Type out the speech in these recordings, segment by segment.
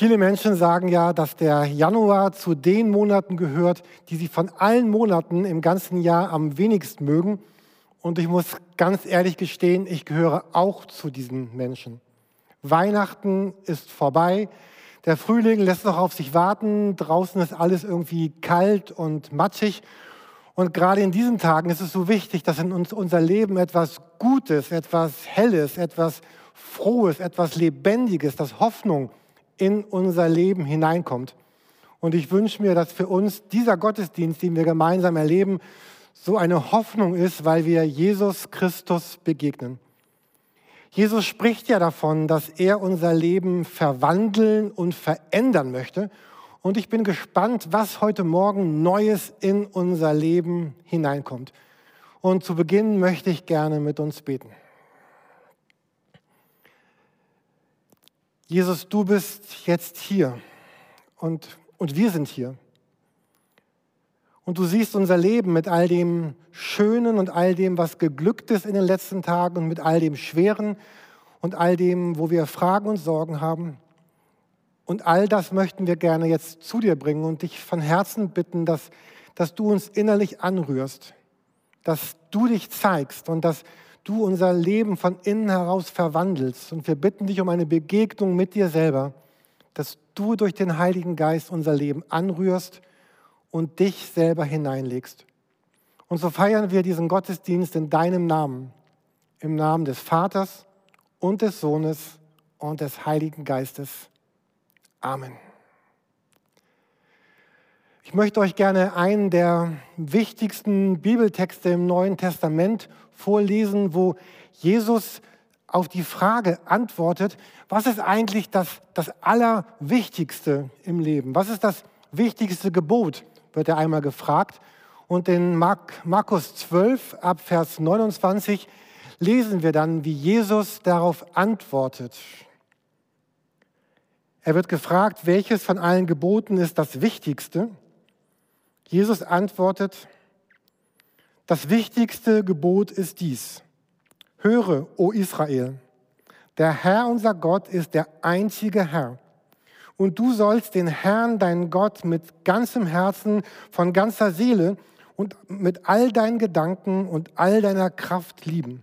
Viele Menschen sagen ja, dass der Januar zu den Monaten gehört, die sie von allen Monaten im ganzen Jahr am wenigsten mögen. Und ich muss ganz ehrlich gestehen, ich gehöre auch zu diesen Menschen. Weihnachten ist vorbei, der Frühling lässt noch auf sich warten, draußen ist alles irgendwie kalt und matschig. Und gerade in diesen Tagen ist es so wichtig, dass in unser Leben etwas Gutes, etwas Helles, etwas Frohes, etwas Lebendiges, dass Hoffnung in unser Leben hineinkommt. Und ich wünsche mir, dass für uns dieser Gottesdienst, den wir gemeinsam erleben, so eine Hoffnung ist, weil wir Jesus Christus begegnen. Jesus spricht ja davon, dass er unser Leben verwandeln und verändern möchte. Und ich bin gespannt, was heute Morgen Neues in unser Leben hineinkommt. Und zu Beginn möchte ich gerne mit uns beten. Jesus, du bist jetzt hier und wir sind hier. Und du siehst unser Leben mit all dem Schönen und all dem, was geglückt ist in den letzten Tagen und mit all dem Schweren und all dem, wo wir Fragen und Sorgen haben. Und all das möchten wir gerne jetzt zu dir bringen und dich von Herzen bitten, dass du uns innerlich anrührst, dass du dich zeigst und dass du unser Leben von innen heraus verwandelst. Und wir bitten dich um eine Begegnung mit dir selber, dass du durch den Heiligen Geist unser Leben anrührst und dich selber hineinlegst. Und so feiern wir diesen Gottesdienst in deinem Namen, im Namen des Vaters und des Sohnes und des Heiligen Geistes. Amen. Ich möchte euch gerne einen der wichtigsten Bibeltexte im Neuen Testament vorlesen, wo Jesus auf die Frage antwortet, was ist eigentlich das Allerwichtigste im Leben? Was ist das wichtigste Gebot, wird er einmal gefragt. Und in Markus 12, ab Vers 29, lesen wir dann, wie Jesus darauf antwortet. Er wird gefragt, welches von allen Geboten ist das Wichtigste? Jesus antwortet, das wichtigste Gebot ist dies. Höre, o Israel, der Herr, unser Gott, ist der einzige Herr. Und du sollst den Herrn, deinen Gott, mit ganzem Herzen, von ganzer Seele und mit all deinen Gedanken und all deiner Kraft lieben.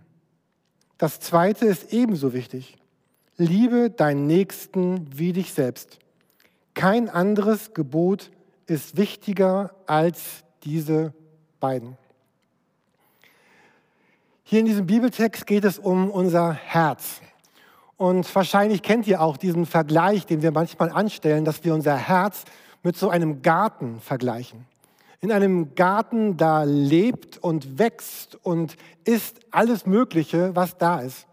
Das zweite ist ebenso wichtig. Liebe deinen Nächsten wie dich selbst. Kein anderes Gebot ist wichtiger als diese beiden. Hier in diesem Bibeltext geht es um unser Herz. Und wahrscheinlich kennt ihr auch diesen Vergleich, den wir manchmal anstellen, dass wir unser Herz mit so einem Garten vergleichen. In einem Garten, da lebt und wächst und ist alles Mögliche, was da ist.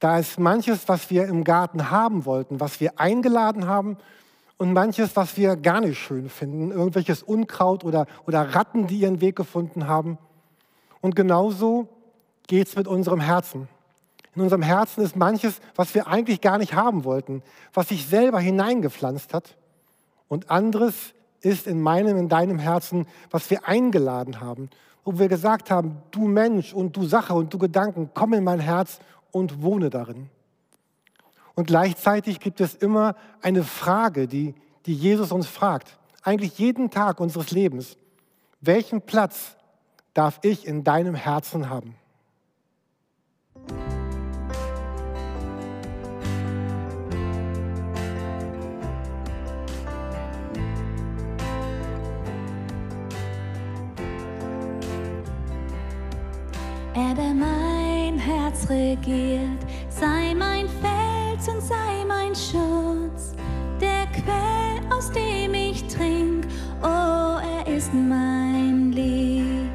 Da ist manches, was wir im Garten haben wollten, was wir eingeladen haben und manches, was wir gar nicht schön finden. Irgendwelches Unkraut oder Ratten, die ihren Weg gefunden haben. Und genauso geht es mit unserem Herzen. In unserem Herzen ist manches, was wir eigentlich gar nicht haben wollten, was sich selber hineingepflanzt hat. Und anderes ist in deinem Herzen, was wir eingeladen haben. Wo wir gesagt haben, du Mensch und du Sache und du Gedanken, komm in mein Herz und wohne darin. Und gleichzeitig gibt es immer eine Frage, die Jesus uns fragt, eigentlich jeden Tag unseres Lebens. Welchen Platz darf ich in deinem Herzen haben? Erbe mein Herz regiert, sei mein Fels und sei mein Schutz, der Quell, aus dem ich trink, oh, er ist mein Lied.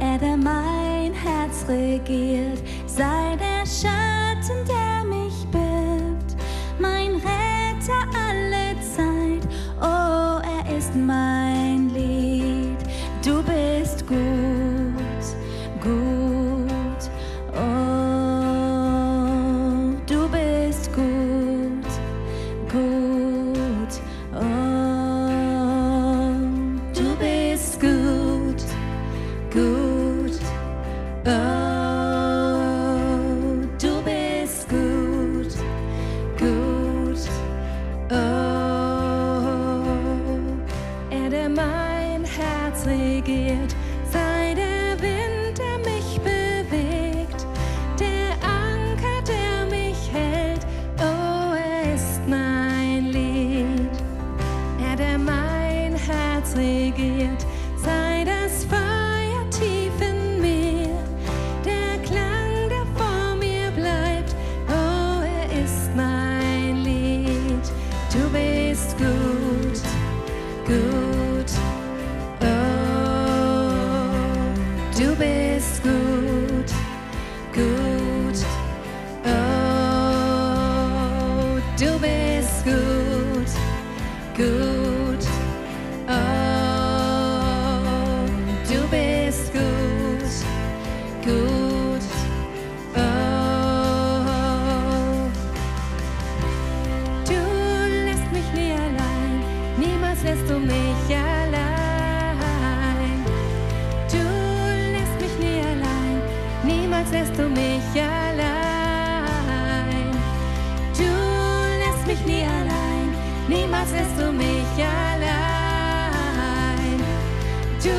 Erbe mein Herz regiert, sei der Schatten, der mich birgt, mein Retter alle Zeit, oh, er ist mein Lied. Du bist gut. Good, oh. begehrt, sei der Wind, der mich bewegt, der Anker, der mich hält, oh, er ist mein Lied. Er, der mein Herz regiert, sei das Feuer tief in mir, der Klang, der vor mir bleibt, oh, er ist mein Lied. Du bist gut, gut. Du bist gut, gut, oh, du bist gut, gut, oh, du bist gut, gut, oh. Du lässt mich nie allein, niemals lässt du mich allein. Niemals lässt du mich allein. Du lässt mich nie allein. Niemals lässt du mich allein. Du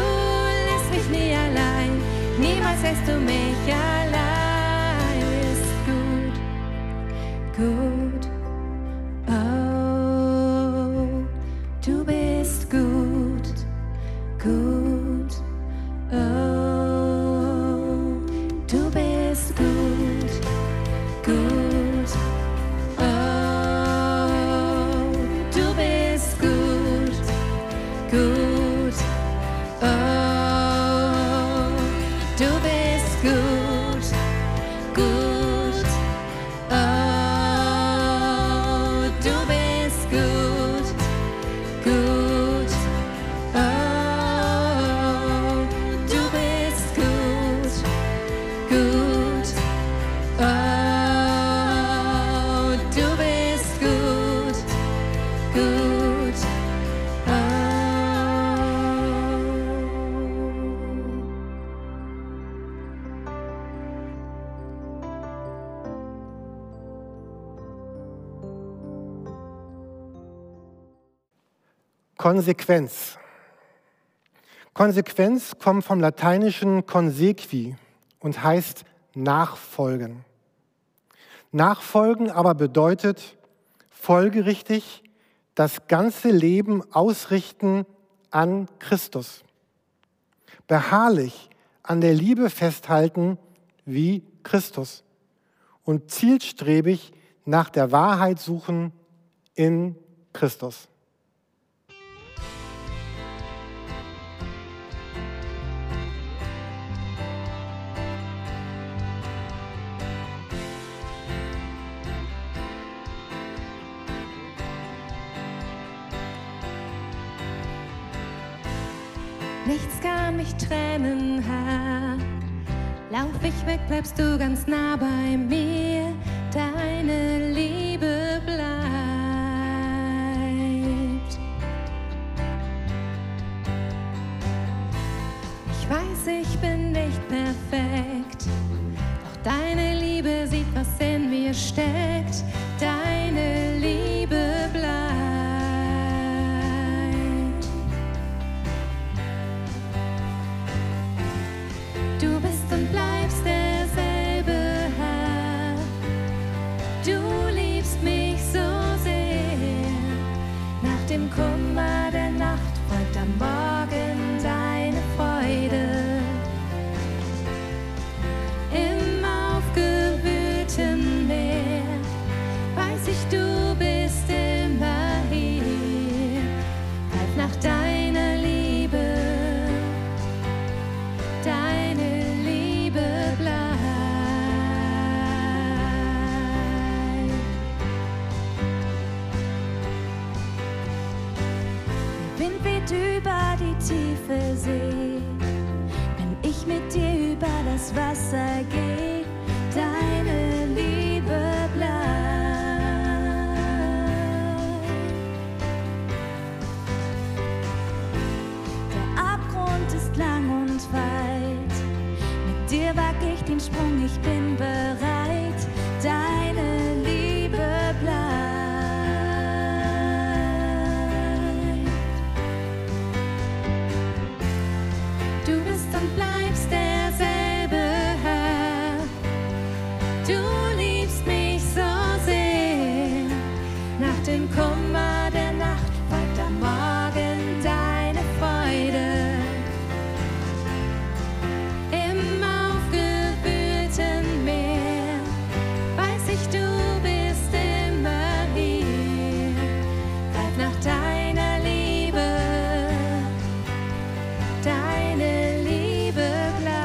lässt mich nie allein. Niemals lässt du mich allein. Du bist gut, gut, oh. Du bist gut, gut, oh. Konsequenz. Konsequenz kommt vom lateinischen consequi und heißt nachfolgen. Nachfolgen aber bedeutet folgerichtig das ganze Leben ausrichten an Christus. Beharrlich an der Liebe festhalten wie Christus und zielstrebig nach der Wahrheit suchen in Christus. Nichts kann mich trennen, Herr. Lauf ich weg, bleibst du ganz nah bei mir. Deine Liebe bleibt. Ich weiß, ich bin nicht perfekt, doch deine Liebe sieht, was in mir steckt. Deine Liebe bleibt. Du bist und bleibst derselbe Herr, du liebst mich so sehr. Nach dem Kummer der Nacht folgt am Morgen deine Freude. Im aufgewühlten Meer weiß ich, du bist immer hier. Greif nach deiner Liebe, deine Liebe bleibt. Der Wind weht über die tiefe See, wenn ich mit dir über das Wasser geh, deine Liebe bleibt. Der Abgrund ist lang und weit, dir wag ich den Sprung, ich bin bereit, deine Liebe bleibt. im Kummer der Nacht weint am Morgen deine Freude. Im aufgewühlten Meer weiß ich, du bist immer hier. Greif nach deiner Liebe, deine Liebe bleibt.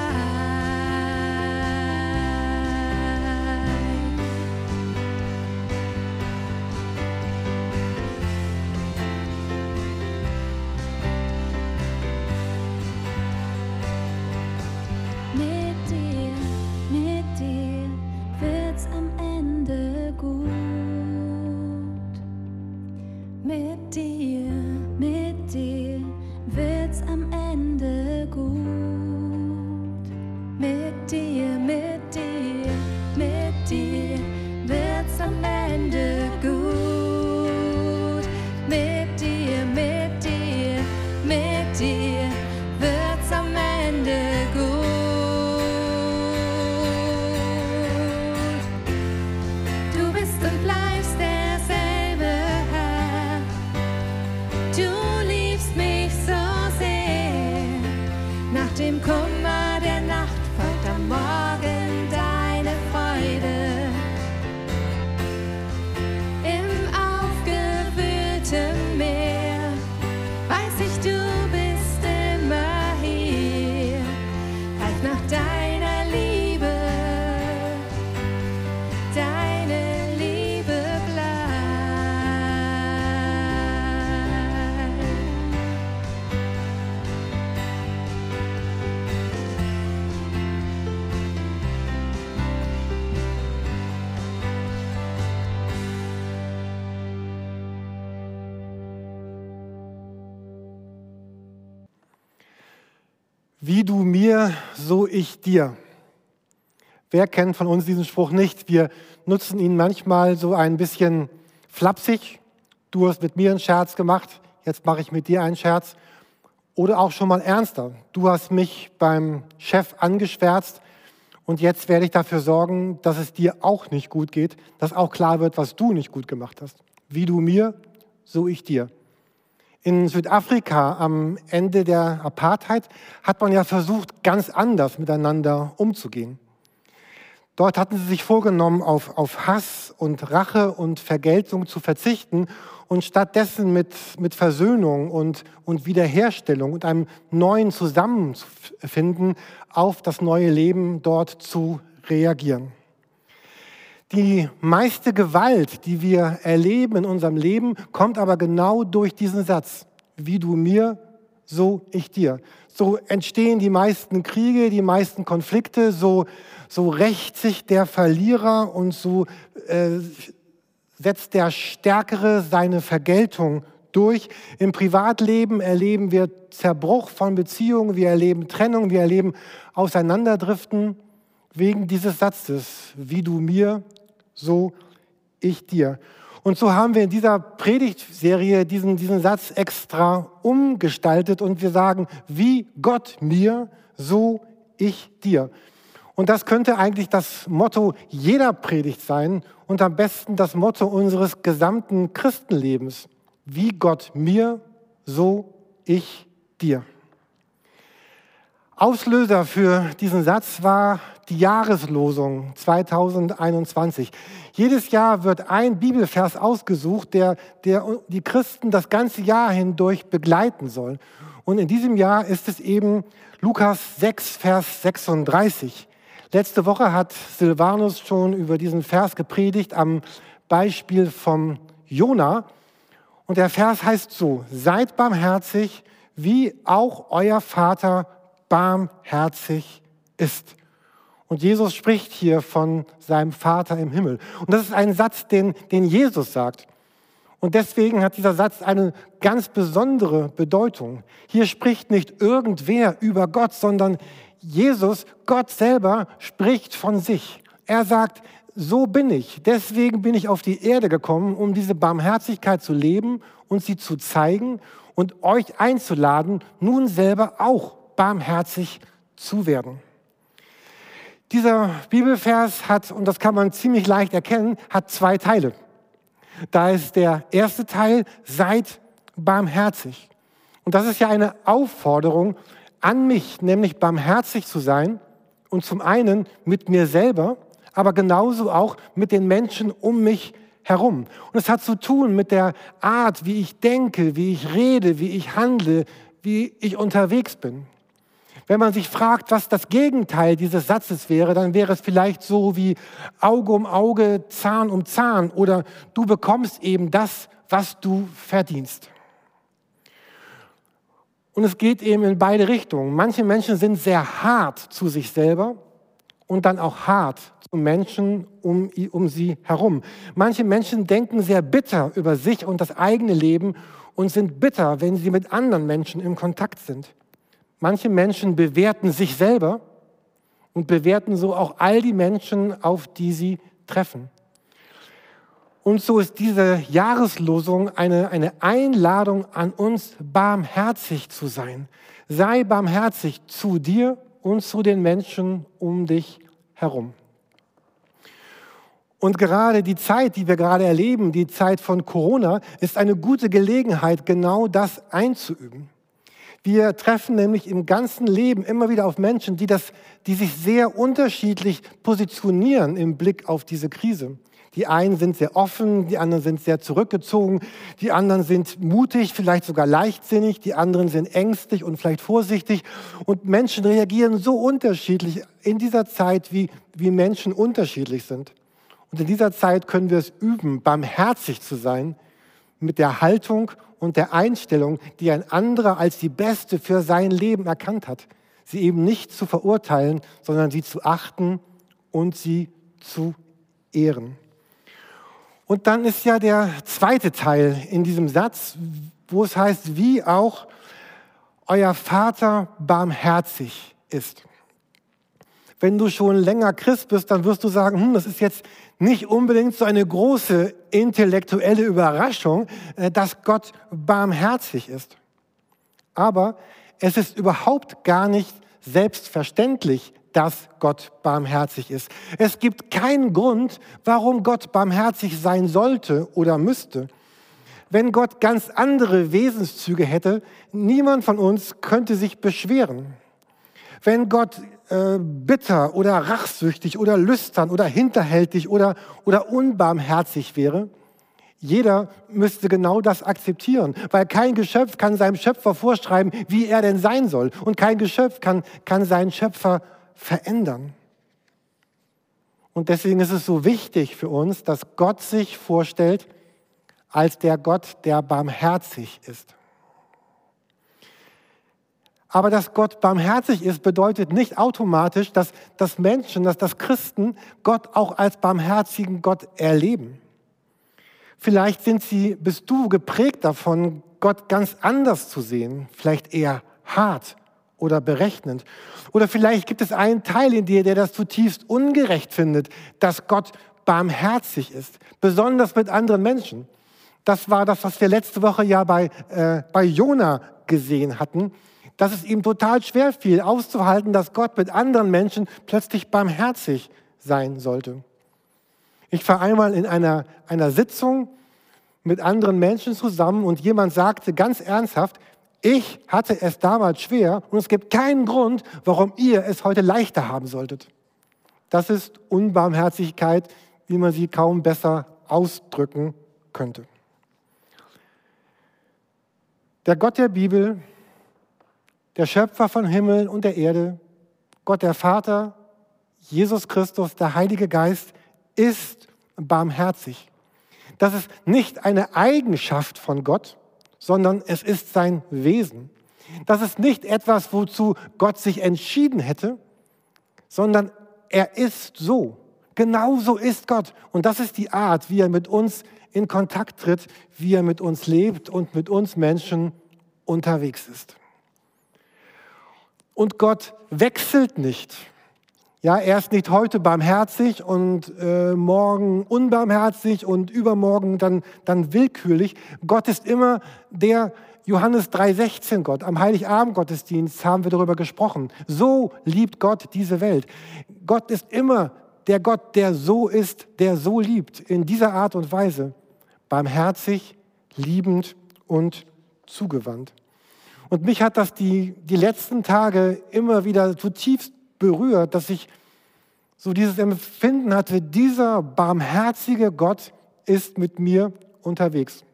Mit dir wird's am Ende gut. Mit dir wird's am Ende gut. Mit dir wird's am Ende gut. Mit dir wird's am Ende gut. Du bist und bleibst derselbe Herr. Du liebst mich so sehr. Nach dem Kummer der Nacht folgt am Morgen deine Freude. Im aufgewühlten Meer weiß ich, du bist immer hier. Greif nach deiner Liebe, deine Liebe bleibt. Wie du mir, so ich dir. Wer kennt von uns diesen Spruch nicht? Wir nutzen ihn manchmal so ein bisschen flapsig. Du hast mit mir einen Scherz gemacht, jetzt mache ich mit dir einen Scherz. Oder auch schon mal ernster. Du hast mich beim Chef angeschwärzt und jetzt werde ich dafür sorgen, dass es dir auch nicht gut geht, dass auch klar wird, was du nicht gut gemacht hast. Wie du mir, so ich dir. In Südafrika am Ende der Apartheid hat man ja versucht, ganz anders miteinander umzugehen. Dort hatten sie sich vorgenommen, auf Hass und Rache und Vergeltung zu verzichten und stattdessen mit Versöhnung und Wiederherstellung und einem neuen Zusammenfinden auf das neue Leben dort zu reagieren. Die meiste Gewalt, die wir erleben in unserem Leben, kommt aber genau durch diesen Satz. Wie du mir, so ich dir. So entstehen die meisten Kriege, die meisten Konflikte, so rächt sich der Verlierer und so setzt der Stärkere seine Vergeltung durch. Im Privatleben erleben wir Zerbruch von Beziehungen, wir erleben Trennung, wir erleben Auseinanderdriften wegen dieses Satzes. Wie du mir, so ich dir. Und so haben wir in dieser Predigtserie diesen Satz extra umgestaltet und wir sagen, wie Gott mir, so ich dir. Und das könnte eigentlich das Motto jeder Predigt sein und am besten das Motto unseres gesamten Christenlebens. Wie Gott mir, so ich dir. Auslöser für diesen Satz war die Jahreslosung 2021. Jedes Jahr wird ein Bibelvers ausgesucht, der die Christen das ganze Jahr hindurch begleiten soll. Und in diesem Jahr ist es eben Lukas 6, Vers 36. Letzte Woche hat Silvanus schon über diesen Vers gepredigt, am Beispiel vom Jona. Und der Vers heißt so: Seid barmherzig, wie auch euer Vater barmherzig ist. Und Jesus spricht hier von seinem Vater im Himmel. Und das ist ein Satz, den Jesus sagt. Und deswegen hat dieser Satz eine ganz besondere Bedeutung. Hier spricht nicht irgendwer über Gott, sondern Jesus, Gott selber, spricht von sich. Er sagt, so bin ich. Deswegen bin ich auf die Erde gekommen, um diese Barmherzigkeit zu leben und sie zu zeigen und euch einzuladen, nun selber auch barmherzig zu werden. Dieser Bibelvers hat, und das kann man ziemlich leicht erkennen, hat zwei Teile. Da ist der erste Teil, seid barmherzig. Und das ist ja eine Aufforderung an mich, nämlich barmherzig zu sein und zum einen mit mir selber, aber genauso auch mit den Menschen um mich herum. Und es hat zu tun mit der Art, wie ich denke, wie ich rede, wie ich handle, wie ich unterwegs bin. Wenn man sich fragt, was das Gegenteil dieses Satzes wäre, dann wäre es vielleicht so wie Auge um Auge, Zahn um Zahn oder du bekommst eben das, was du verdienst. Und es geht eben in beide Richtungen. Manche Menschen sind sehr hart zu sich selber und dann auch hart zu Menschen um sie herum. Manche Menschen denken sehr bitter über sich und das eigene Leben und sind bitter, wenn sie mit anderen Menschen im Kontakt sind. Manche Menschen bewerten sich selber und bewerten so auch all die Menschen, auf die sie treffen. Und so ist diese Jahreslosung eine Einladung an uns, barmherzig zu sein. Sei barmherzig zu dir und zu den Menschen um dich herum. Und gerade die Zeit, die wir gerade erleben, die Zeit von Corona, ist eine gute Gelegenheit, genau das einzuüben. Wir treffen nämlich im ganzen Leben immer wieder auf Menschen, die sich sehr unterschiedlich positionieren im Blick auf diese Krise. Die einen sind sehr offen, die anderen sind sehr zurückgezogen, die anderen sind mutig, vielleicht sogar leichtsinnig, die anderen sind ängstlich und vielleicht vorsichtig. Und Menschen reagieren so unterschiedlich in dieser Zeit, wie Menschen unterschiedlich sind. Und in dieser Zeit können wir es üben, barmherzig zu sein mit der Haltung und der Einstellung, die ein anderer als die beste für sein Leben erkannt hat. Sie eben nicht zu verurteilen, sondern sie zu achten und sie zu ehren. Und dann ist ja der zweite Teil in diesem Satz, wo es heißt, wie auch euer Vater barmherzig ist. Wenn du schon länger Christ bist, dann wirst du sagen, das ist jetzt nicht unbedingt so eine große intellektuelle Überraschung, dass Gott barmherzig ist. Aber es ist überhaupt gar nicht selbstverständlich, dass Gott barmherzig ist. Es gibt keinen Grund, warum Gott barmherzig sein sollte oder müsste. Wenn Gott ganz andere Wesenszüge hätte, niemand von uns könnte sich beschweren. Wenn Gott bitter oder rachsüchtig oder lüstern oder hinterhältig oder unbarmherzig wäre. Jeder müsste genau das akzeptieren, weil kein Geschöpf kann seinem Schöpfer vorschreiben, wie er denn sein soll. Und kein Geschöpf kann seinen Schöpfer verändern. Und deswegen ist es so wichtig für uns, dass Gott sich vorstellt als der Gott, der barmherzig ist. Aber dass Gott barmherzig ist, bedeutet nicht automatisch, dass Menschen, dass Christen Gott auch als barmherzigen Gott erleben. Vielleicht bist du geprägt davon, Gott ganz anders zu sehen, vielleicht eher hart oder berechnend. Oder vielleicht gibt es einen Teil in dir, der das zutiefst ungerecht findet, dass Gott barmherzig ist, besonders mit anderen Menschen. Das war das, was wir letzte Woche ja bei Jona gesehen hatten. Dass es ihm total schwer fiel, auszuhalten, dass Gott mit anderen Menschen plötzlich barmherzig sein sollte. Ich war einmal in einer Sitzung mit anderen Menschen zusammen und jemand sagte ganz ernsthaft, ich hatte es damals schwer und es gibt keinen Grund, warum ihr es heute leichter haben solltet. Das ist Unbarmherzigkeit, wie man sie kaum besser ausdrücken könnte. Der Gott der Bibel, der Schöpfer von Himmel und der Erde, Gott der Vater, Jesus Christus, der Heilige Geist, ist barmherzig. Das ist nicht eine Eigenschaft von Gott, sondern es ist sein Wesen. Das ist nicht etwas, wozu Gott sich entschieden hätte, sondern er ist so. Genauso ist Gott. Und das ist die Art, wie er mit uns in Kontakt tritt, wie er mit uns lebt und mit uns Menschen unterwegs ist. Und Gott wechselt nicht. Ja, er ist nicht heute barmherzig und morgen unbarmherzig und übermorgen dann willkürlich. Gott ist immer der Johannes 3,16 Gott. Am Heiligabend-Gottesdienst haben wir darüber gesprochen. So liebt Gott diese Welt. Gott ist immer der Gott, der so ist, der so liebt, in dieser Art und Weise. barmherzig, liebend und zugewandt. Und mich hat das die letzten Tage immer wieder zutiefst berührt, dass ich so dieses Empfinden hatte, dieser barmherzige Gott ist mit mir unterwegs.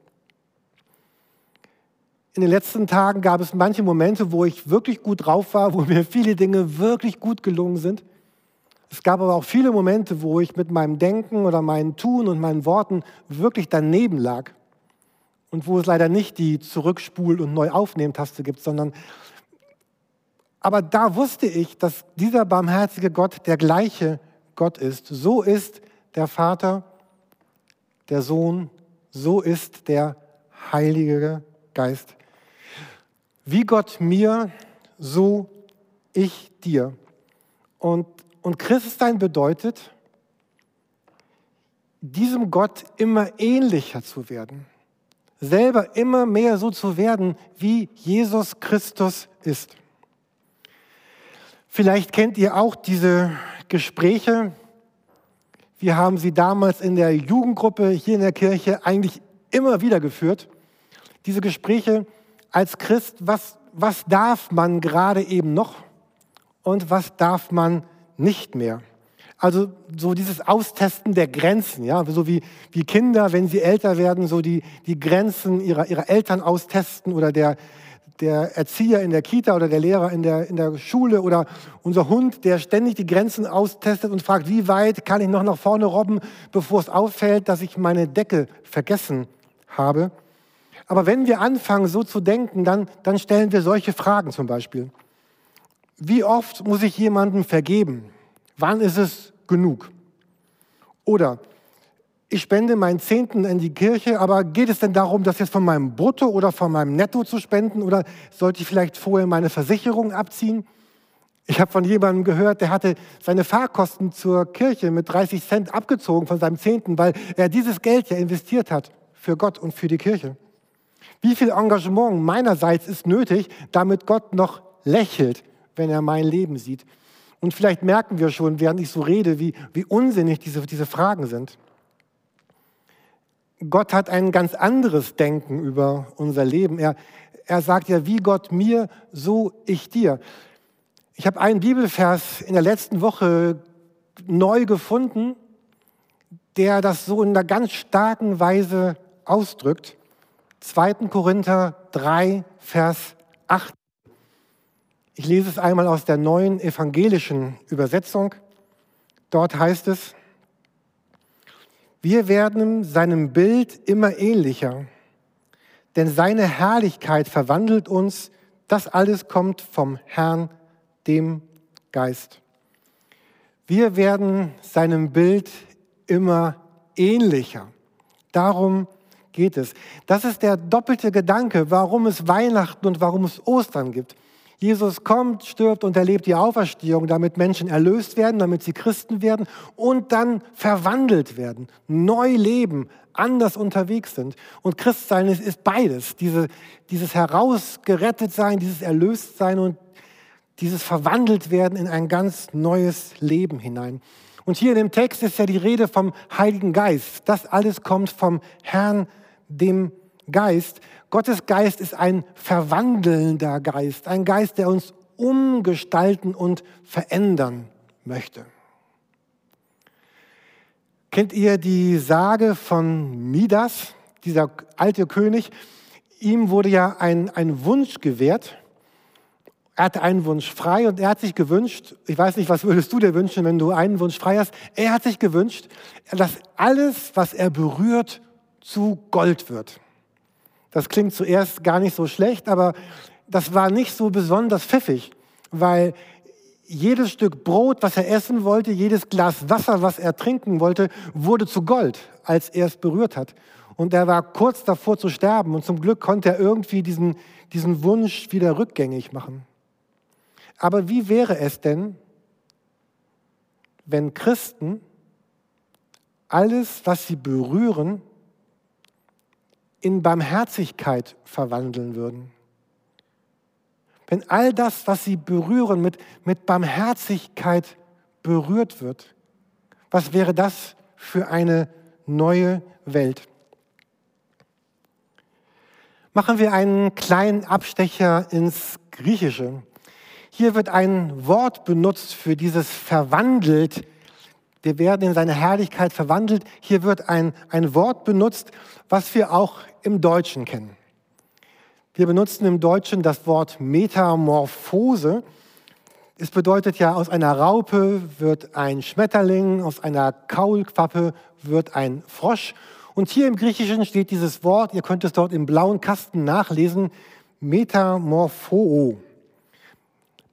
In den letzten Tagen gab es manche Momente, wo ich wirklich gut drauf war, wo mir viele Dinge wirklich gut gelungen sind. Es gab aber auch viele Momente, wo ich mit meinem Denken oder meinem Tun und meinen Worten wirklich daneben lag. Und wo es leider nicht die Zurückspul- und Neu-Aufnehmen-Taste gibt, sondern... Aber da wusste ich, dass dieser barmherzige Gott der gleiche Gott ist. So ist der Vater, der Sohn, so ist der Heilige Geist. Wie Gott mir, so ich dir. Und Christsein bedeutet, diesem Gott immer ähnlicher zu werden. Selber immer mehr so zu werden, wie Jesus Christus ist. Vielleicht kennt ihr auch diese Gespräche. Wir haben sie damals in der Jugendgruppe hier in der Kirche eigentlich immer wieder geführt. Diese Gespräche als Christ, was darf man gerade eben noch und was darf man nicht mehr? Also so dieses Austesten der Grenzen, ja, so wie Kinder, wenn sie älter werden, so die Grenzen ihrer Eltern austesten oder der Erzieher in der Kita oder der Lehrer in der Schule oder unser Hund, der ständig die Grenzen austestet und fragt, wie weit kann ich noch nach vorne robben, bevor es auffällt, dass ich meine Decke vergessen habe. Aber wenn wir anfangen, so zu denken, dann stellen wir solche Fragen zum Beispiel. Wie oft muss ich jemandem vergeben? Wann ist es genug? Oder ich spende meinen Zehnten in die Kirche, aber geht es denn darum, das jetzt von meinem Brutto oder von meinem Netto zu spenden? Oder sollte ich vielleicht vorher meine Versicherung abziehen? Ich habe von jemandem gehört, der hatte seine Fahrkosten zur Kirche mit 30 Cent abgezogen von seinem Zehnten, weil er dieses Geld ja investiert hat für Gott und für die Kirche. Wie viel Engagement meinerseits ist nötig, damit Gott noch lächelt, wenn er mein Leben sieht? Und vielleicht merken wir schon, während ich so rede, wie unsinnig diese Fragen sind. Gott hat ein ganz anderes Denken über unser Leben. Er sagt ja, wie Gott mir, so ich dir. Ich habe einen Bibelvers in der letzten Woche neu gefunden, der das so in einer ganz starken Weise ausdrückt. 2. Korinther 3, Vers 8. Ich lese es einmal aus der neuen evangelischen Übersetzung. Dort heißt es, wir werden seinem Bild immer ähnlicher, denn seine Herrlichkeit verwandelt uns. Das alles kommt vom Herrn, dem Geist. Wir werden seinem Bild immer ähnlicher. Darum geht es. Das ist der doppelte Gedanke, warum es Weihnachten und warum es Ostern gibt. Jesus kommt, stirbt und erlebt die Auferstehung, damit Menschen erlöst werden, damit sie Christen werden und dann verwandelt werden, neu leben, anders unterwegs sind. Und Christsein ist beides, dieses Herausgerettetsein, dieses Erlöstsein und dieses Verwandeltwerden in ein ganz neues Leben hinein. Und hier in dem Text ist ja die Rede vom Heiligen Geist. Das alles kommt vom Herrn, dem Geist. Gottes Geist ist ein verwandelnder Geist, ein Geist, der uns umgestalten und verändern möchte. Kennt ihr die Sage von Midas, dieser alte König? Ihm wurde ja ein Wunsch gewährt. Er hatte einen Wunsch frei und er hat sich gewünscht, ich weiß nicht, was würdest du dir wünschen, wenn du einen Wunsch frei hast? Er hat sich gewünscht, dass alles, was er berührt, zu Gold wird. Das klingt zuerst gar nicht so schlecht, aber das war nicht so besonders pfiffig, weil jedes Stück Brot, was er essen wollte, jedes Glas Wasser, was er trinken wollte, wurde zu Gold, als er es berührt hat. Und er war kurz davor zu sterben und zum Glück konnte er irgendwie diesen Wunsch wieder rückgängig machen. Aber wie wäre es denn, wenn Christen alles, was sie berühren, in Barmherzigkeit verwandeln würden? Wenn all das, was sie berühren, mit Barmherzigkeit berührt wird, was wäre das für eine neue Welt? machen wir einen kleinen Abstecher ins Griechische. Hier wird ein Wort benutzt für dieses verwandelt. Wir werden in seine Herrlichkeit verwandelt. Hier wird ein Wort benutzt, was wir auch im Deutschen kennen. Wir benutzen im Deutschen das Wort Metamorphose. Es bedeutet ja, aus einer Raupe wird ein Schmetterling, aus einer Kaulquappe wird ein Frosch. Und hier im Griechischen steht dieses Wort, ihr könnt es dort im blauen Kasten nachlesen, Metamorpho.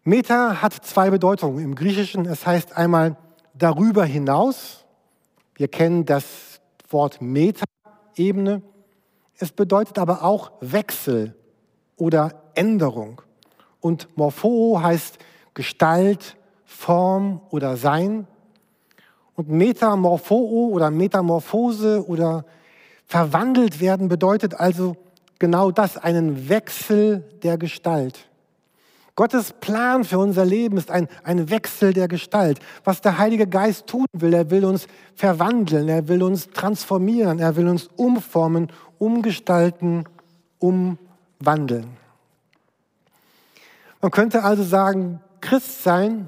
Meta hat zwei Bedeutungen im Griechischen. Es heißt einmal darüber hinaus. Wir kennen das Wort Meta-Ebene. Es bedeutet aber auch Wechsel oder Änderung. Und Morpho heißt Gestalt, Form oder Sein. Und Metamorpho oder Metamorphose oder verwandelt werden bedeutet also genau das, einen Wechsel der Gestalt. Gottes Plan für unser Leben ist ein Wechsel der Gestalt. Was der Heilige Geist tun will, er will uns verwandeln, er will uns transformieren, er will uns umformen, umgestalten, umwandeln. Man könnte also sagen, Christ sein,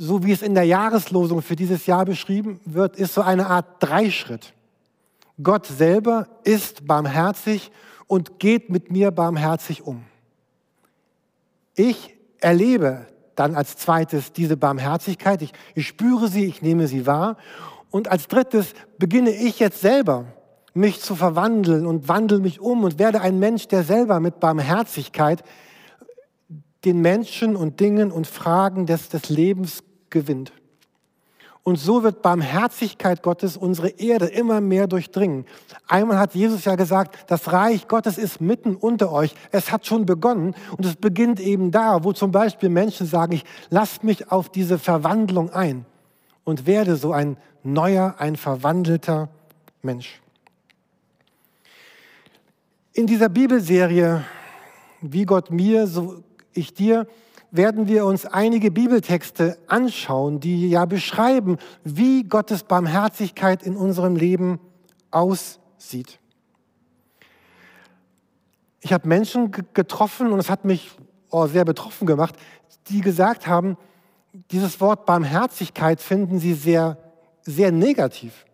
so wie es in der Jahreslosung für dieses Jahr beschrieben wird, ist so eine Art Dreischritt. Gott selber ist barmherzig und geht mit mir barmherzig um. Ich erlebe dann als zweites diese Barmherzigkeit, ich spüre sie, ich nehme sie wahr. Und als drittes beginne ich jetzt selber, mich zu verwandeln und wandle mich um und werde ein Mensch, der selber mit Barmherzigkeit den Menschen und Dingen und Fragen des Lebens gewinnt. Und so wird Barmherzigkeit Gottes unsere Erde immer mehr durchdringen. Einmal hat Jesus ja gesagt, das Reich Gottes ist mitten unter euch. Es hat schon begonnen und es beginnt eben da, wo zum Beispiel Menschen sagen, ich lasse mich auf diese Verwandlung ein und werde so ein neuer, ein verwandelter Mensch. In dieser Bibelserie, wie Gott mir, so ich dir, werden wir uns einige Bibeltexte anschauen, die ja beschreiben, wie Gottes Barmherzigkeit in unserem Leben aussieht. Ich habe Menschen getroffen und es hat mich sehr betroffen gemacht, die gesagt haben, dieses Wort Barmherzigkeit finden sie sehr, sehr negativ.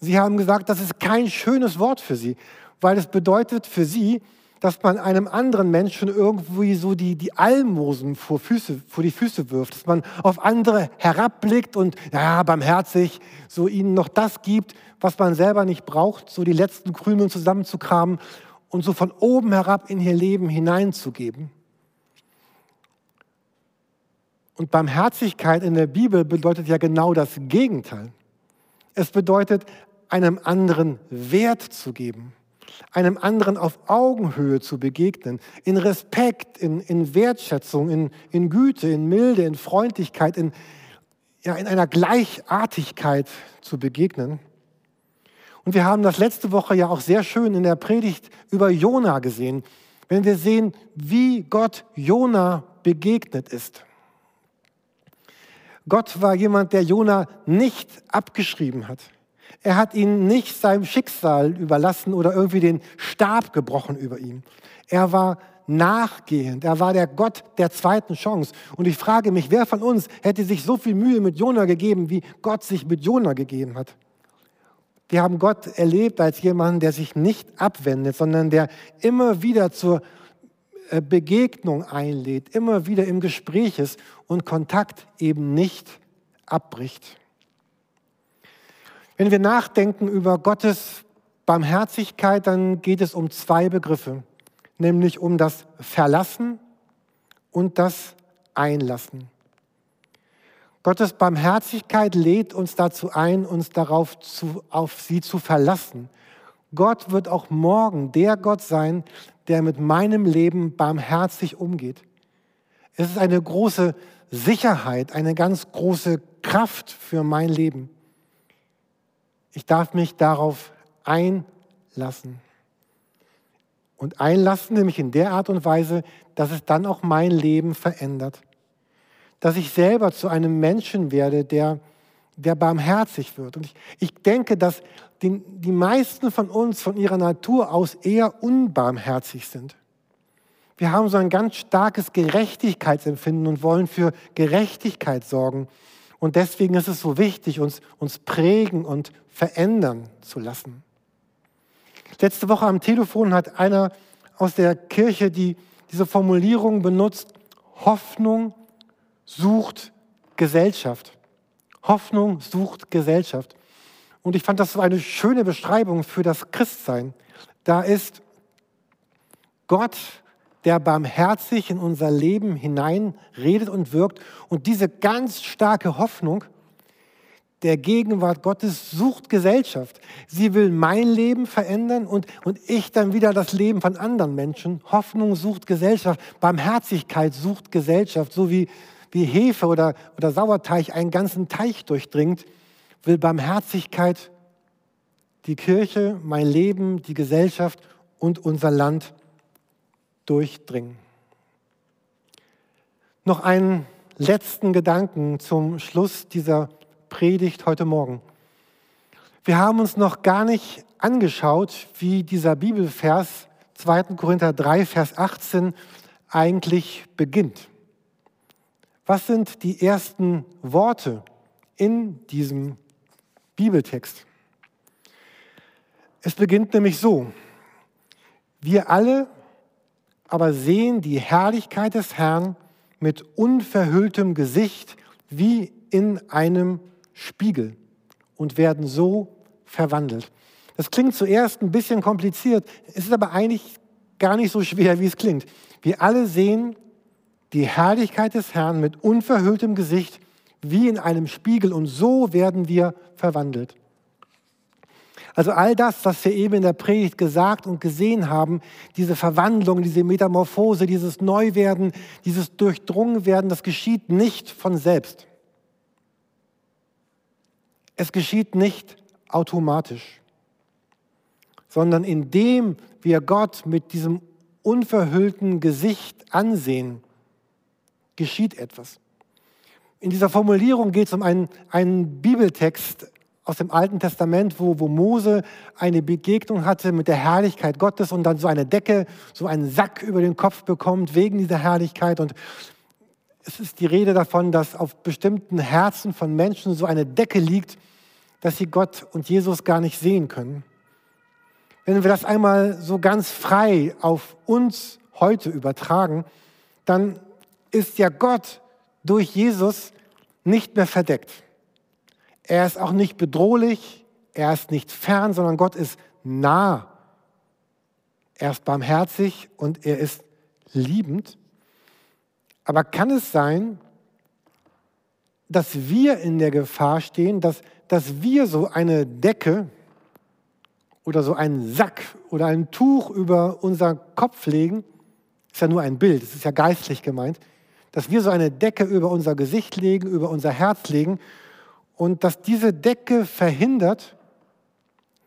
Sie haben gesagt, das ist kein schönes Wort für sie, weil es bedeutet für sie, dass man einem anderen Menschen irgendwie so die Almosen vor die Füße wirft, dass man auf andere herabblickt und ja, barmherzig so ihnen noch das gibt, was man selber nicht braucht, so die letzten Krümeln zusammenzukramen und so von oben herab in ihr Leben hineinzugeben. Und Barmherzigkeit in der Bibel bedeutet ja genau das Gegenteil. Es bedeutet, einem anderen Wert zu geben, einem anderen auf Augenhöhe zu begegnen, in Respekt, in Wertschätzung, in Güte, in Milde, in Freundlichkeit, in einer Gleichartigkeit zu begegnen. Und wir haben das letzte Woche ja auch sehr schön in der Predigt über Jona gesehen, wenn wir sehen, wie Gott Jona begegnet ist. Gott war jemand, der Jona nicht abgeschrieben hat. Er hat ihn nicht seinem Schicksal überlassen oder irgendwie den Stab gebrochen über ihm. Er war nachgehend. Er war der Gott der zweiten Chance. Und ich frage mich, wer von uns hätte sich so viel Mühe mit Jona gegeben, wie Gott sich mit Jona gegeben hat? Wir haben Gott erlebt als jemanden, der sich nicht abwendet, sondern der immer wieder zur Begegnung einlädt, immer wieder im Gespräch ist und Kontakt eben nicht abbricht. Wenn wir nachdenken über Gottes Barmherzigkeit, dann geht es um zwei Begriffe, nämlich um das Verlassen und das Einlassen. Gottes Barmherzigkeit lädt uns dazu ein, uns auf sie zu verlassen. Gott wird auch morgen der Gott sein, der mit meinem Leben barmherzig umgeht. Es ist eine große Sicherheit, eine ganz große Kraft für mein Leben. Ich darf mich darauf einlassen. Und einlassen nämlich in der Art und Weise, dass es dann auch mein Leben verändert. Dass ich selber zu einem Menschen werde, der der barmherzig wird. Und ich denke, dass die meisten von uns von ihrer Natur aus eher unbarmherzig sind. Wir haben so ein ganz starkes Gerechtigkeitsempfinden und wollen für Gerechtigkeit sorgen. Und deswegen ist es so wichtig, uns prägen und verändern zu lassen. Letzte Woche am Telefon hat einer aus der Kirche diese Formulierung benutzt: Hoffnung sucht Gesellschaft. Hoffnung sucht Gesellschaft. Und ich fand das so eine schöne Beschreibung für das Christsein. Da ist Gott, der barmherzig in unser Leben hinein redet und wirkt. Und diese ganz starke Hoffnung der Gegenwart Gottes sucht Gesellschaft. Sie will mein Leben verändern und ich dann wieder das Leben von anderen Menschen. Hoffnung sucht Gesellschaft, Barmherzigkeit sucht Gesellschaft. So wie Hefe oder Sauerteig einen ganzen Teich durchdringt, will Barmherzigkeit die Kirche, mein Leben, die Gesellschaft und unser Land durchdringen. Noch einen letzten Gedanken zum Schluss dieser Predigt heute Morgen. Wir haben uns noch gar nicht angeschaut, wie dieser Bibelvers 2. Korinther 3, Vers 18 eigentlich beginnt. Was sind die ersten Worte in diesem Bibeltext? Es beginnt nämlich so: Wir alle aber sehen die Herrlichkeit des Herrn mit unverhülltem Gesicht wie in einem Spiegel und werden so verwandelt. Das klingt zuerst ein bisschen kompliziert, es ist aber eigentlich gar nicht so schwer, wie es klingt. Wir alle sehen die Herrlichkeit des Herrn mit unverhülltem Gesicht wie in einem Spiegel und so werden wir verwandelt. Also all das, was wir eben in der Predigt gesagt und gesehen haben, diese Verwandlung, diese Metamorphose, dieses Neuwerden, dieses Durchdrungenwerden, das geschieht nicht von selbst. Es geschieht nicht automatisch, sondern indem wir Gott mit diesem unverhüllten Gesicht ansehen, geschieht etwas. In dieser Formulierung geht es um einen Bibeltext aus dem Alten Testament, wo Mose eine Begegnung hatte mit der Herrlichkeit Gottes und dann so eine Decke, so einen Sack über den Kopf bekommt wegen dieser Herrlichkeit. Und es ist die Rede davon, dass auf bestimmten Herzen von Menschen so eine Decke liegt, dass sie Gott und Jesus gar nicht sehen können. Wenn wir das einmal so ganz frei auf uns heute übertragen, dann ist ja Gott durch Jesus nicht mehr verdeckt. Er ist auch nicht bedrohlich, er ist nicht fern, sondern Gott ist nah. Er ist barmherzig und er ist liebend. Aber kann es sein, dass wir in der Gefahr stehen, dass wir so eine Decke oder so einen Sack oder ein Tuch über unseren Kopf legen? Ist ja nur ein Bild, es ist ja geistlich gemeint. Dass wir so eine Decke über unser Gesicht legen, über unser Herz legen und dass diese Decke verhindert,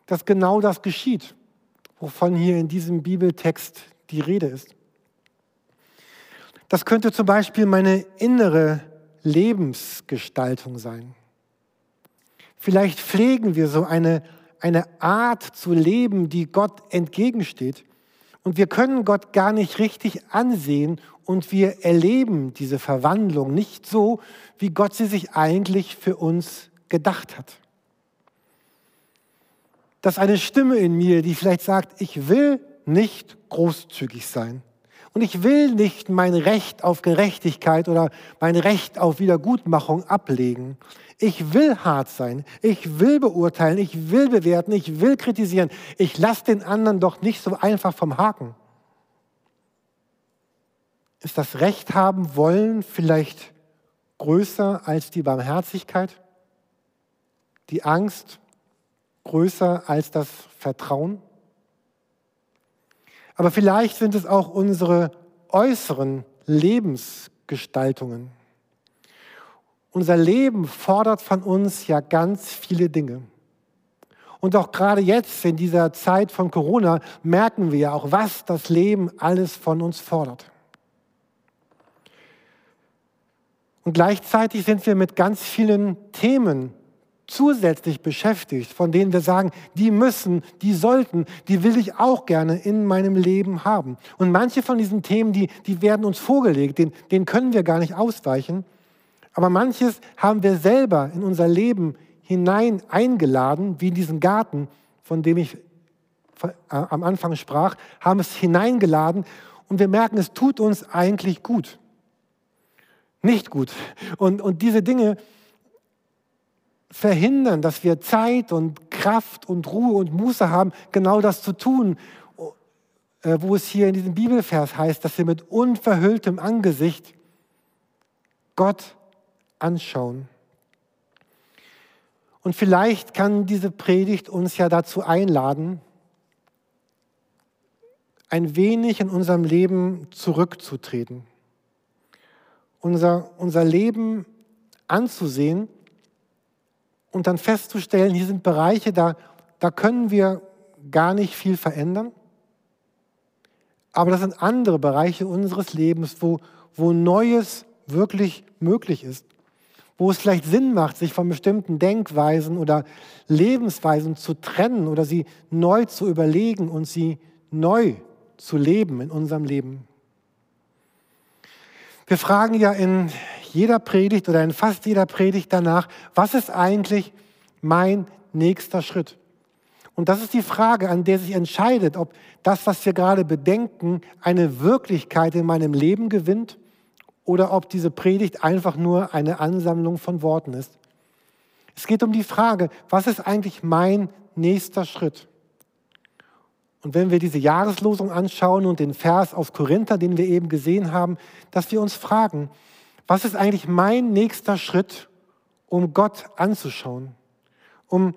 dass genau das geschieht, wovon hier in diesem Bibeltext die Rede ist. Das könnte zum Beispiel meine innere Lebensgestaltung sein. Vielleicht pflegen wir so eine Art zu leben, die Gott entgegensteht. Und wir können Gott gar nicht richtig ansehen und wir erleben diese Verwandlung nicht so, wie Gott sie sich eigentlich für uns gedacht hat. Dass eine Stimme in mir, die vielleicht sagt, ich will nicht großzügig sein. Und ich will nicht mein Recht auf Gerechtigkeit oder mein Recht auf Wiedergutmachung ablegen. Ich will hart sein, ich will beurteilen, ich will bewerten, ich will kritisieren. Ich lasse den anderen doch nicht so einfach vom Haken. Ist das Recht haben wollen vielleicht größer als die Barmherzigkeit? Die Angst größer als das Vertrauen? Aber vielleicht sind es auch unsere äußeren Lebensgestaltungen. Unser Leben fordert von uns ja ganz viele Dinge. Und auch gerade jetzt in dieser Zeit von Corona merken wir ja auch, was das Leben alles von uns fordert. Und gleichzeitig sind wir mit ganz vielen Themen zusätzlich beschäftigt, von denen wir sagen, die müssen, die sollten, die will ich auch gerne in meinem Leben haben. Und manche von diesen Themen, die werden uns vorgelegt, denen können wir gar nicht ausweichen. Aber manches haben wir selber in unser Leben hinein eingeladen, wie in diesen Garten, von dem ich am Anfang sprach, haben es hineingeladen und wir merken, es tut uns eigentlich gut. Nicht gut. Und diese Dinge verhindern, dass wir Zeit und Kraft und Ruhe und Muße haben, genau das zu tun, wo es hier in diesem Bibelvers heißt, dass wir mit unverhülltem Angesicht Gott anschauen. Und vielleicht kann diese Predigt uns ja dazu einladen, ein wenig in unserem Leben zurückzutreten, unser Leben anzusehen und dann festzustellen, hier sind Bereiche, da können wir gar nicht viel verändern, aber das sind andere Bereiche unseres Lebens, wo Neues wirklich möglich ist, wo es vielleicht Sinn macht, sich von bestimmten Denkweisen oder Lebensweisen zu trennen oder sie neu zu überlegen und sie neu zu leben in unserem Leben. Wir fragen ja in jeder Predigt oder in fast jeder Predigt danach, was ist eigentlich mein nächster Schritt? Und das ist die Frage, an der sich entscheidet, ob das, was wir gerade bedenken, eine Wirklichkeit in meinem Leben gewinnt oder ob diese Predigt einfach nur eine Ansammlung von Worten ist. Es geht um die Frage, was ist eigentlich mein nächster Schritt? Und wenn wir diese Jahreslosung anschauen und den Vers aus Korinther, den wir eben gesehen haben, dass wir uns fragen, was ist eigentlich mein nächster Schritt, um Gott anzuschauen? Um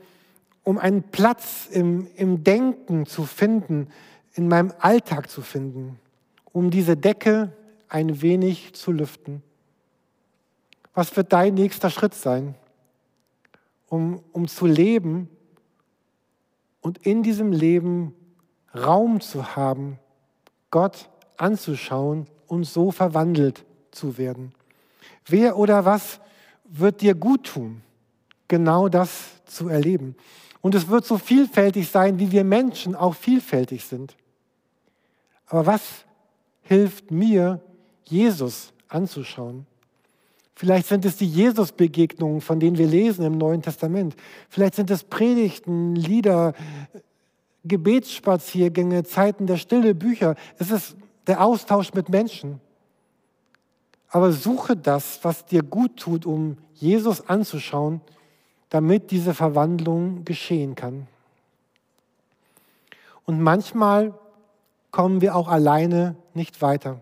einen Platz im Denken zu finden, in meinem Alltag zu finden, um diese Decke ein wenig zu lüften. Was wird dein nächster Schritt sein, um zu leben und in diesem Leben Raum zu haben, Gott anzuschauen und so verwandelt zu werden? Wer oder was wird dir gut tun, genau das zu erleben? Und es wird so vielfältig sein, wie wir Menschen auch vielfältig sind. Aber was hilft mir, Jesus anzuschauen? Vielleicht sind es die Jesus-Begegnungen, von denen wir lesen im Neuen Testament. Vielleicht sind es Predigten, Lieder, Gebetsspaziergänge, Zeiten der Stille, Bücher. Es ist der Austausch mit Menschen. Aber suche das, was dir gut tut, um Jesus anzuschauen, damit diese Verwandlung geschehen kann. Und manchmal kommen wir auch alleine nicht weiter.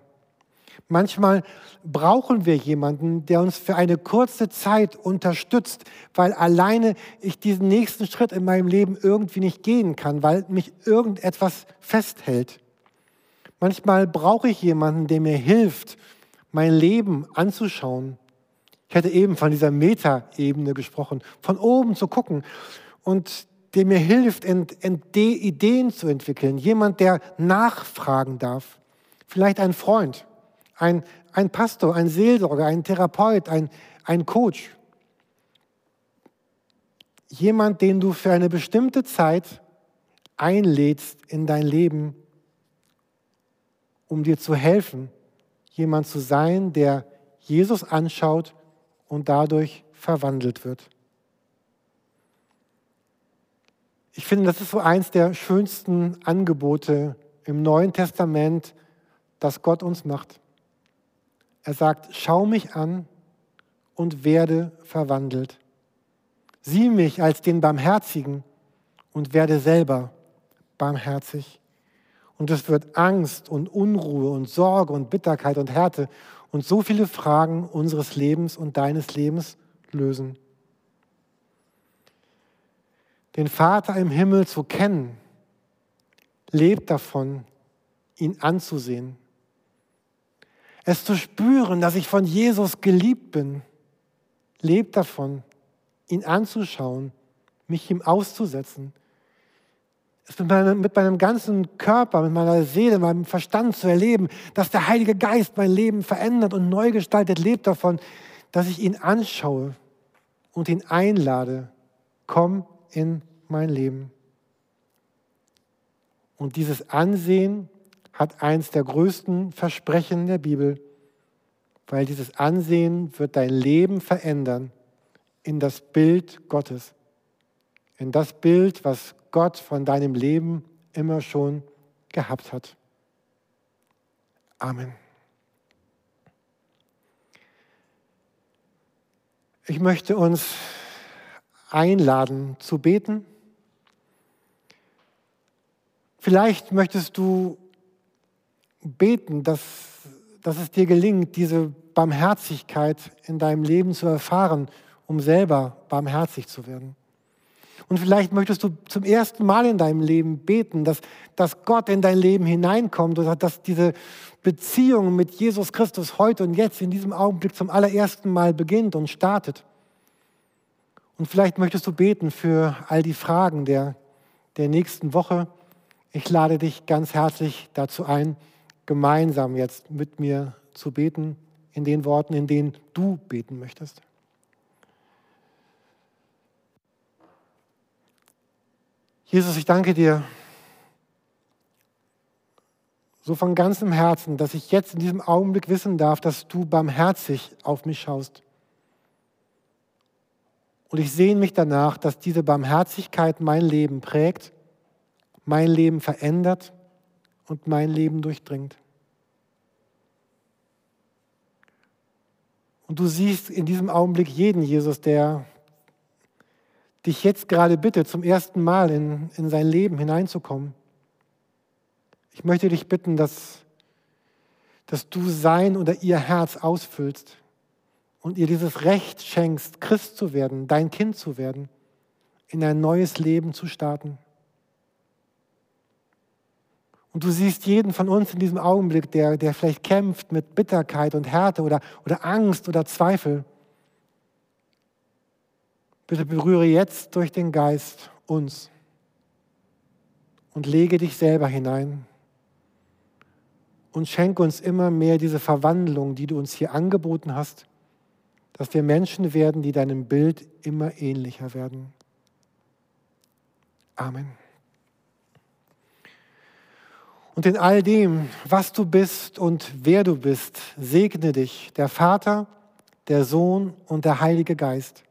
Manchmal brauchen wir jemanden, der uns für eine kurze Zeit unterstützt, weil alleine ich diesen nächsten Schritt in meinem Leben irgendwie nicht gehen kann, weil mich irgendetwas festhält. Manchmal brauche ich jemanden, der mir hilft, mein Leben anzuschauen. Ich hatte eben von dieser Metaebene gesprochen, von oben zu gucken und der mir hilft, Ideen zu entwickeln. Jemand, der nachfragen darf. Vielleicht ein Freund. Ein Pastor, ein Seelsorger, ein Therapeut, ein Coach. Jemand, den du für eine bestimmte Zeit einlädst in dein Leben, um dir zu helfen. Jemand zu sein, der Jesus anschaut und dadurch verwandelt wird. Ich finde, das ist so eins der schönsten Angebote im Neuen Testament, das Gott uns macht. Er sagt, schau mich an und werde verwandelt. Sieh mich als den Barmherzigen und werde selber barmherzig. Und es wird Angst und Unruhe und Sorge und Bitterkeit und Härte und so viele Fragen unseres Lebens und deines Lebens lösen. Den Vater im Himmel zu kennen, lebt davon, ihn anzusehen. Es zu spüren, dass ich von Jesus geliebt bin, lebt davon, ihn anzuschauen, mich ihm auszusetzen, es mit meinem ganzen Körper, mit meiner Seele, meinem Verstand zu erleben, dass der Heilige Geist mein Leben verändert und neu gestaltet, lebt davon, dass ich ihn anschaue und ihn einlade, komm in mein Leben. Und dieses Ansehen hat eins der größten Versprechen der Bibel, weil dieses Ansehen wird dein Leben verändern in das Bild Gottes, in das Bild, was Gott von deinem Leben immer schon gehabt hat. Amen. Ich möchte uns einladen zu beten. Vielleicht möchtest du beten, dass es dir gelingt, diese Barmherzigkeit in deinem Leben zu erfahren, um selber barmherzig zu werden. Und vielleicht möchtest du zum ersten Mal in deinem Leben beten, dass Gott in dein Leben hineinkommt oder dass diese Beziehung mit Jesus Christus heute und jetzt in diesem Augenblick zum allerersten Mal beginnt und startet. Und vielleicht möchtest du beten für all die Fragen der nächsten Woche. Ich lade dich ganz herzlich dazu ein, gemeinsam jetzt mit mir zu beten, in den Worten, in denen du beten möchtest. Jesus, ich danke dir so von ganzem Herzen, dass ich jetzt in diesem Augenblick wissen darf, dass du barmherzig auf mich schaust. Und ich sehne mich danach, dass diese Barmherzigkeit mein Leben prägt, mein Leben verändert und mein Leben durchdringt. Und du siehst in diesem Augenblick jeden, Jesus, der dich jetzt gerade bitte, zum ersten Mal in sein Leben hineinzukommen. Ich möchte dich bitten, dass du sein oder ihr Herz ausfüllst und ihr dieses Recht schenkst, Christ zu werden, dein Kind zu werden, in ein neues Leben zu starten. Und du siehst jeden von uns in diesem Augenblick, der vielleicht kämpft mit Bitterkeit und Härte oder Angst oder Zweifel. Bitte berühre jetzt durch den Geist uns und lege dich selber hinein und schenke uns immer mehr diese Verwandlung, die du uns hier angeboten hast, dass wir Menschen werden, die deinem Bild immer ähnlicher werden. Amen. Und in all dem, was du bist und wer du bist, segne dich der Vater, der Sohn und der Heilige Geist.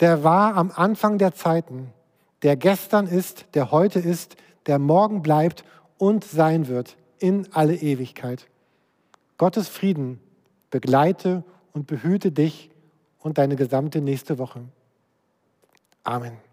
Der war am Anfang der Zeiten, der gestern ist, der heute ist, der morgen bleibt und sein wird in alle Ewigkeit. Gottes Frieden begleite und behüte dich und deine gesamte nächste Woche. Amen.